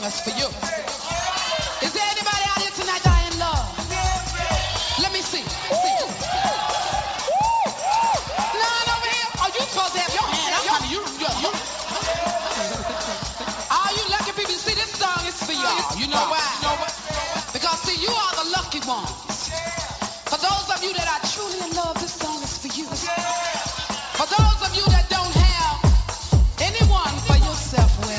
song is for you. Is there anybody out here tonight that I am love? Let me see. None over here? Oh, you supposed to have your hand. I'm coming. You. All you lucky people, see, this song is for you. You know why? Because, see, you are the lucky ones. For those of you that are truly in love, this song is for you. For those of you that don't have anyone for yourself, well,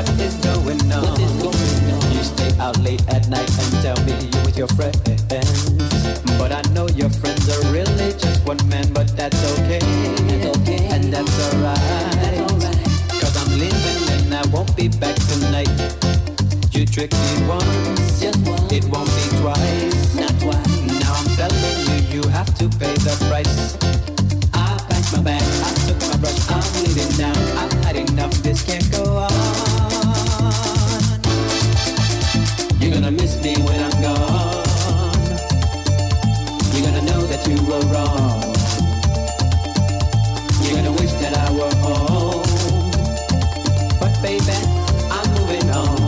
What is going on? You stay out late at night and tell me you with your friends. But I know your friends are really just one man, but that's okay. And that's alright. Cause I'm leaving and I won't be back tonight. You tricked me once, it won't be twice. Now I'm telling you, you have to pay the price. I packed my bag, I took my brush, I'm leaving now. I've had enough, this can't go on. You're gonna miss me when I'm gone. You're gonna know that you were wrong. You're gonna wish that I were home. But baby, I'm moving on.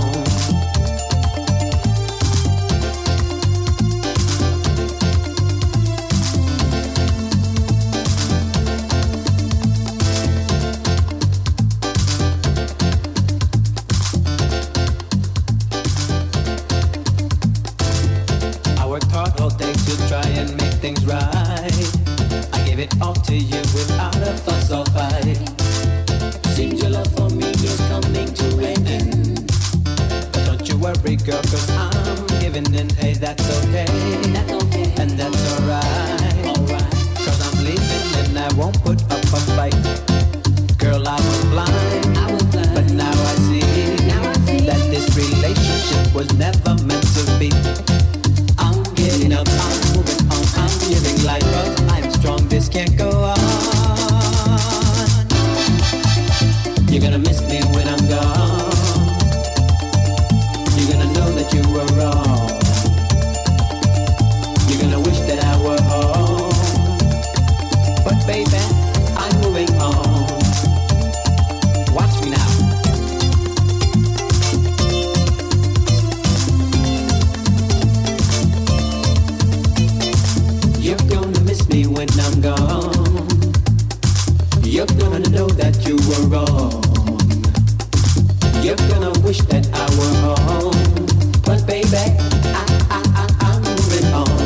Things right, I gave it all to you without a fuss or fight. Seems your love for me is coming to an end, but don't you worry girl, cause I'm giving in. Hey, that's okay, and that's alright, cause I'm leaving and I won't put up a fight. Girl, I was blind, but now I see that this relationship was never meant to be. I'm getting up, I'm moving, living life, cause I'm strong, this can't go on. You're gonna miss me when I'm gone. You're gonna know that you were wrong. You're gonna wish that I were home. But baby, I'm moving on. Watch me now. When I'm gone, you're gonna know that you were wrong. You're gonna wish that I were home. But baby, I'm moving on.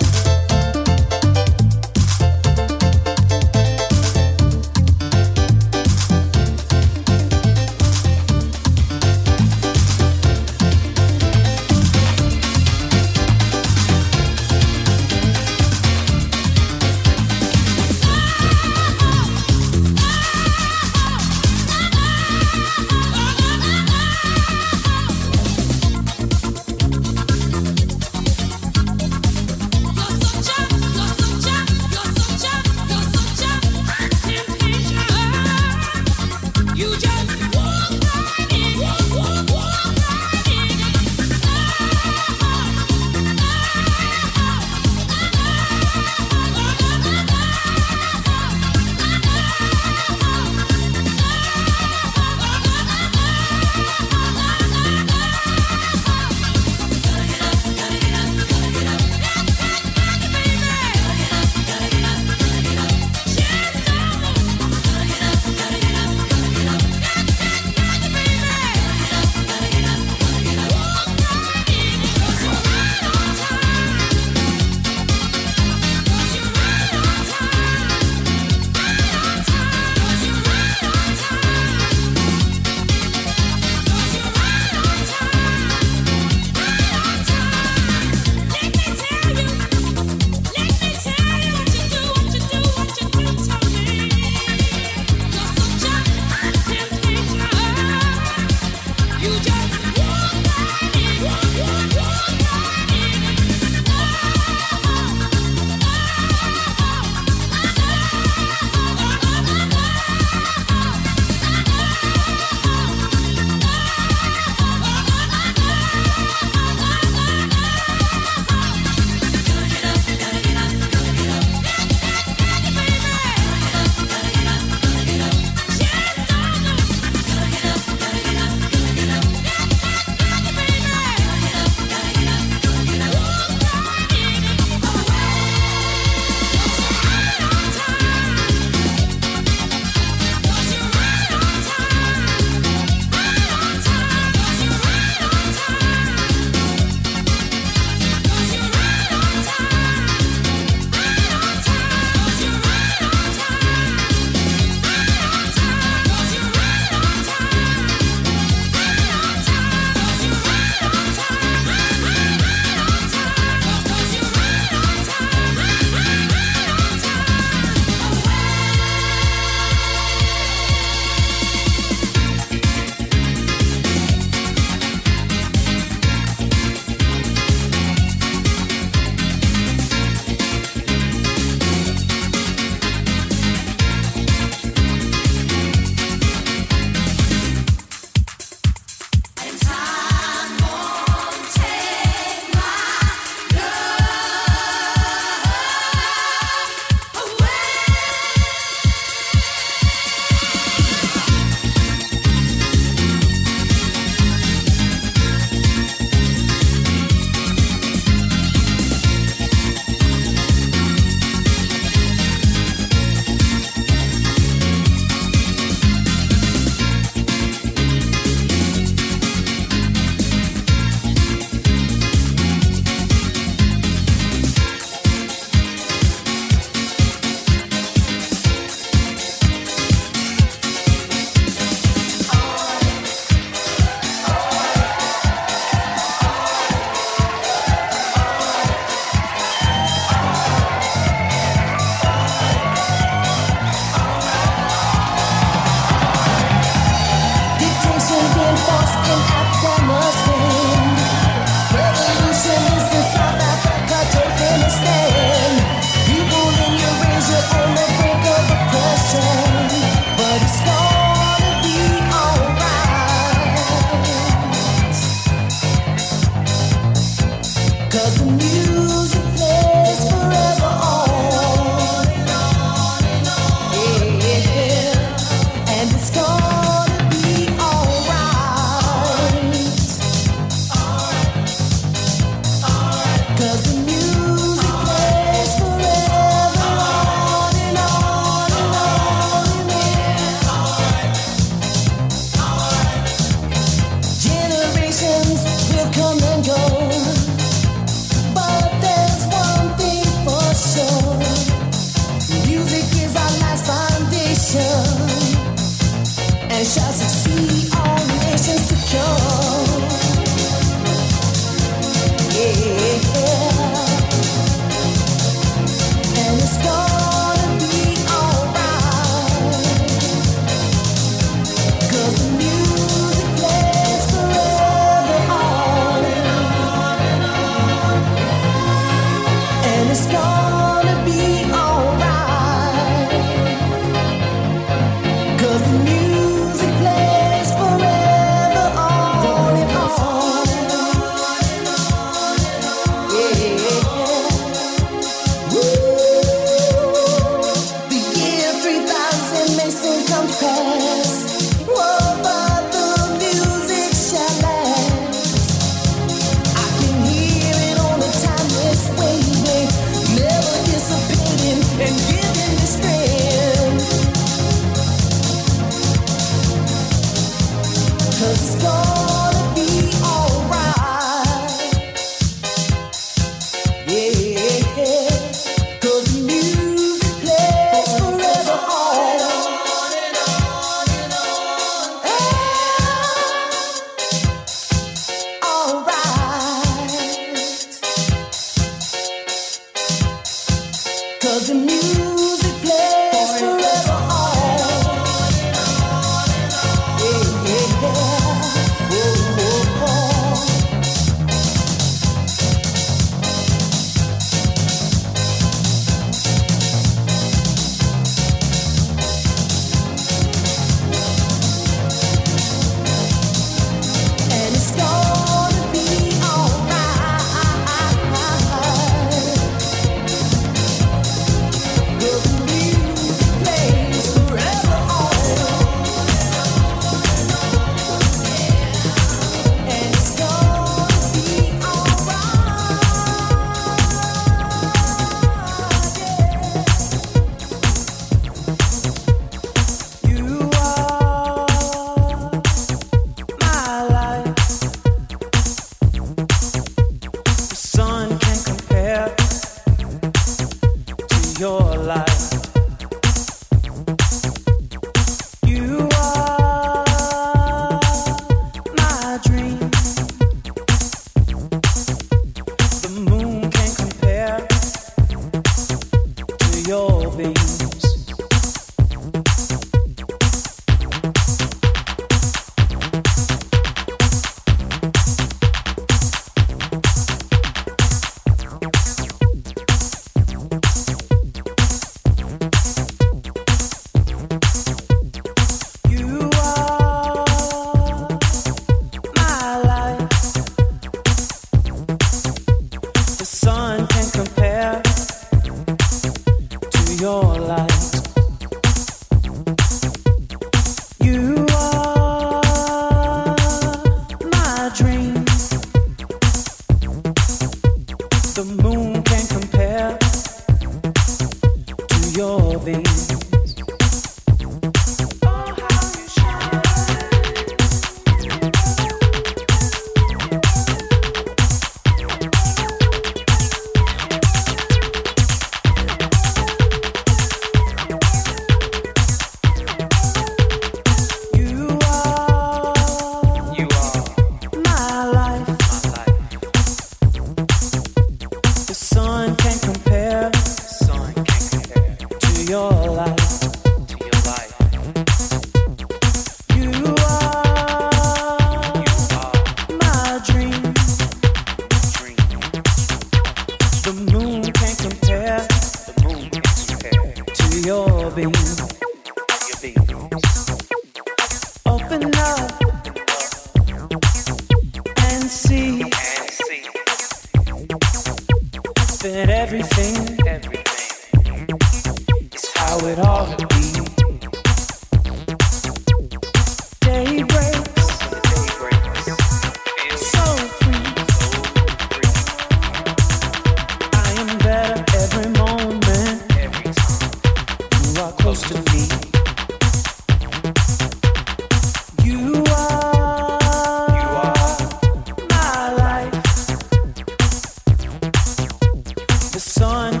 The sun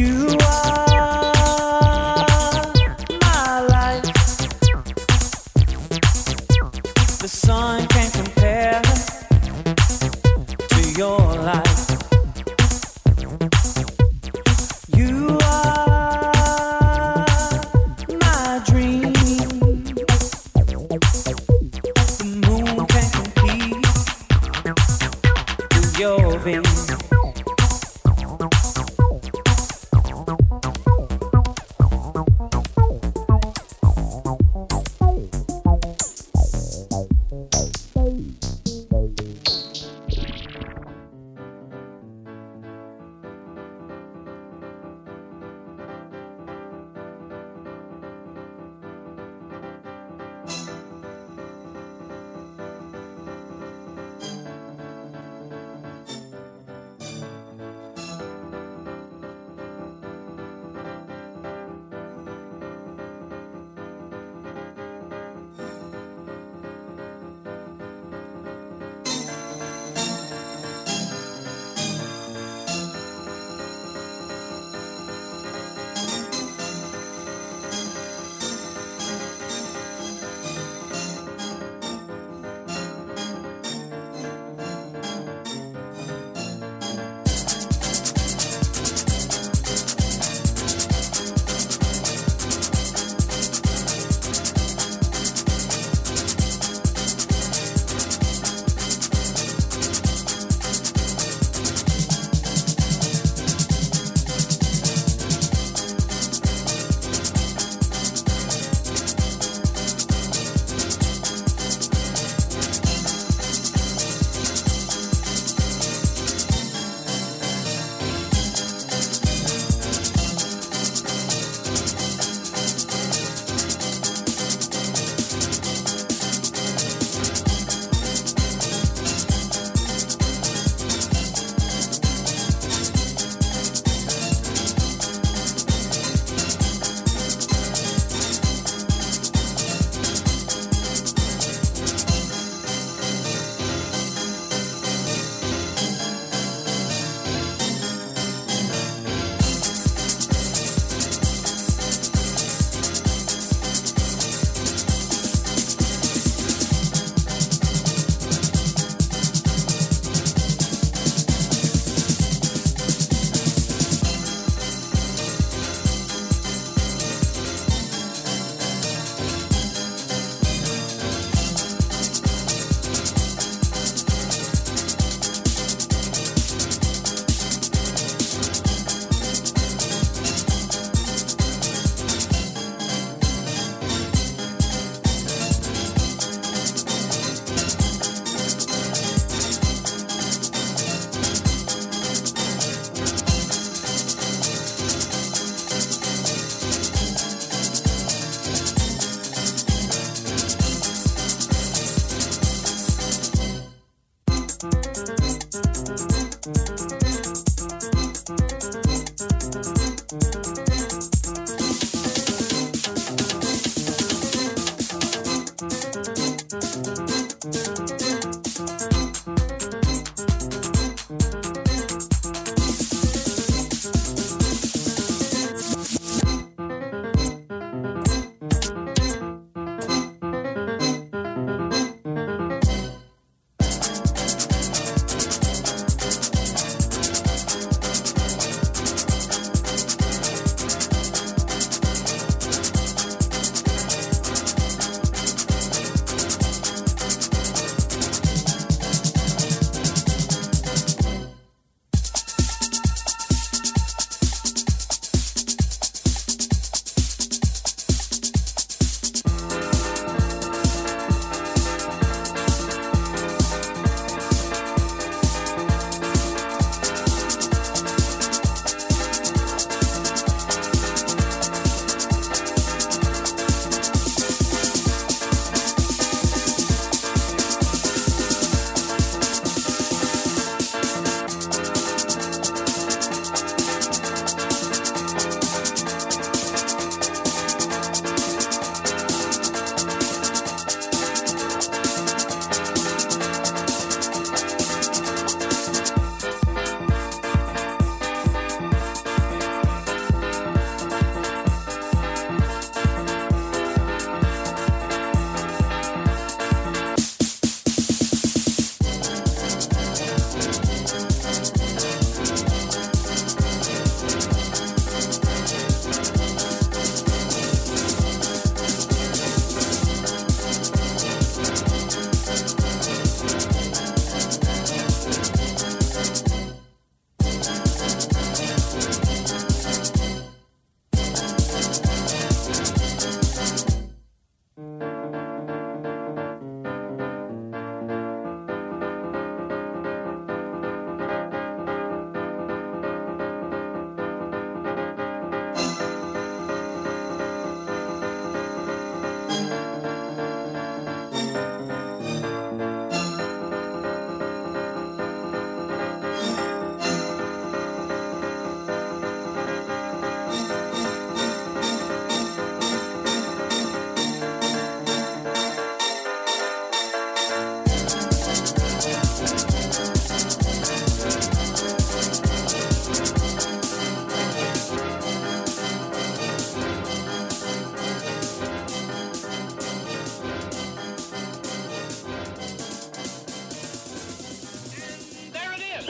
Your beam.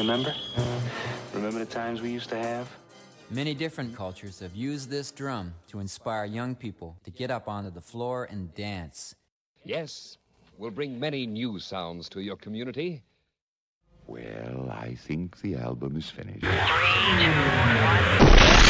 Remember? Remember the times we used to have? Many different cultures have used this drum to inspire young people to get up onto the floor and dance. Yes, we'll bring many new sounds to your community. Well, I think the album is finished. 3, 2, 1...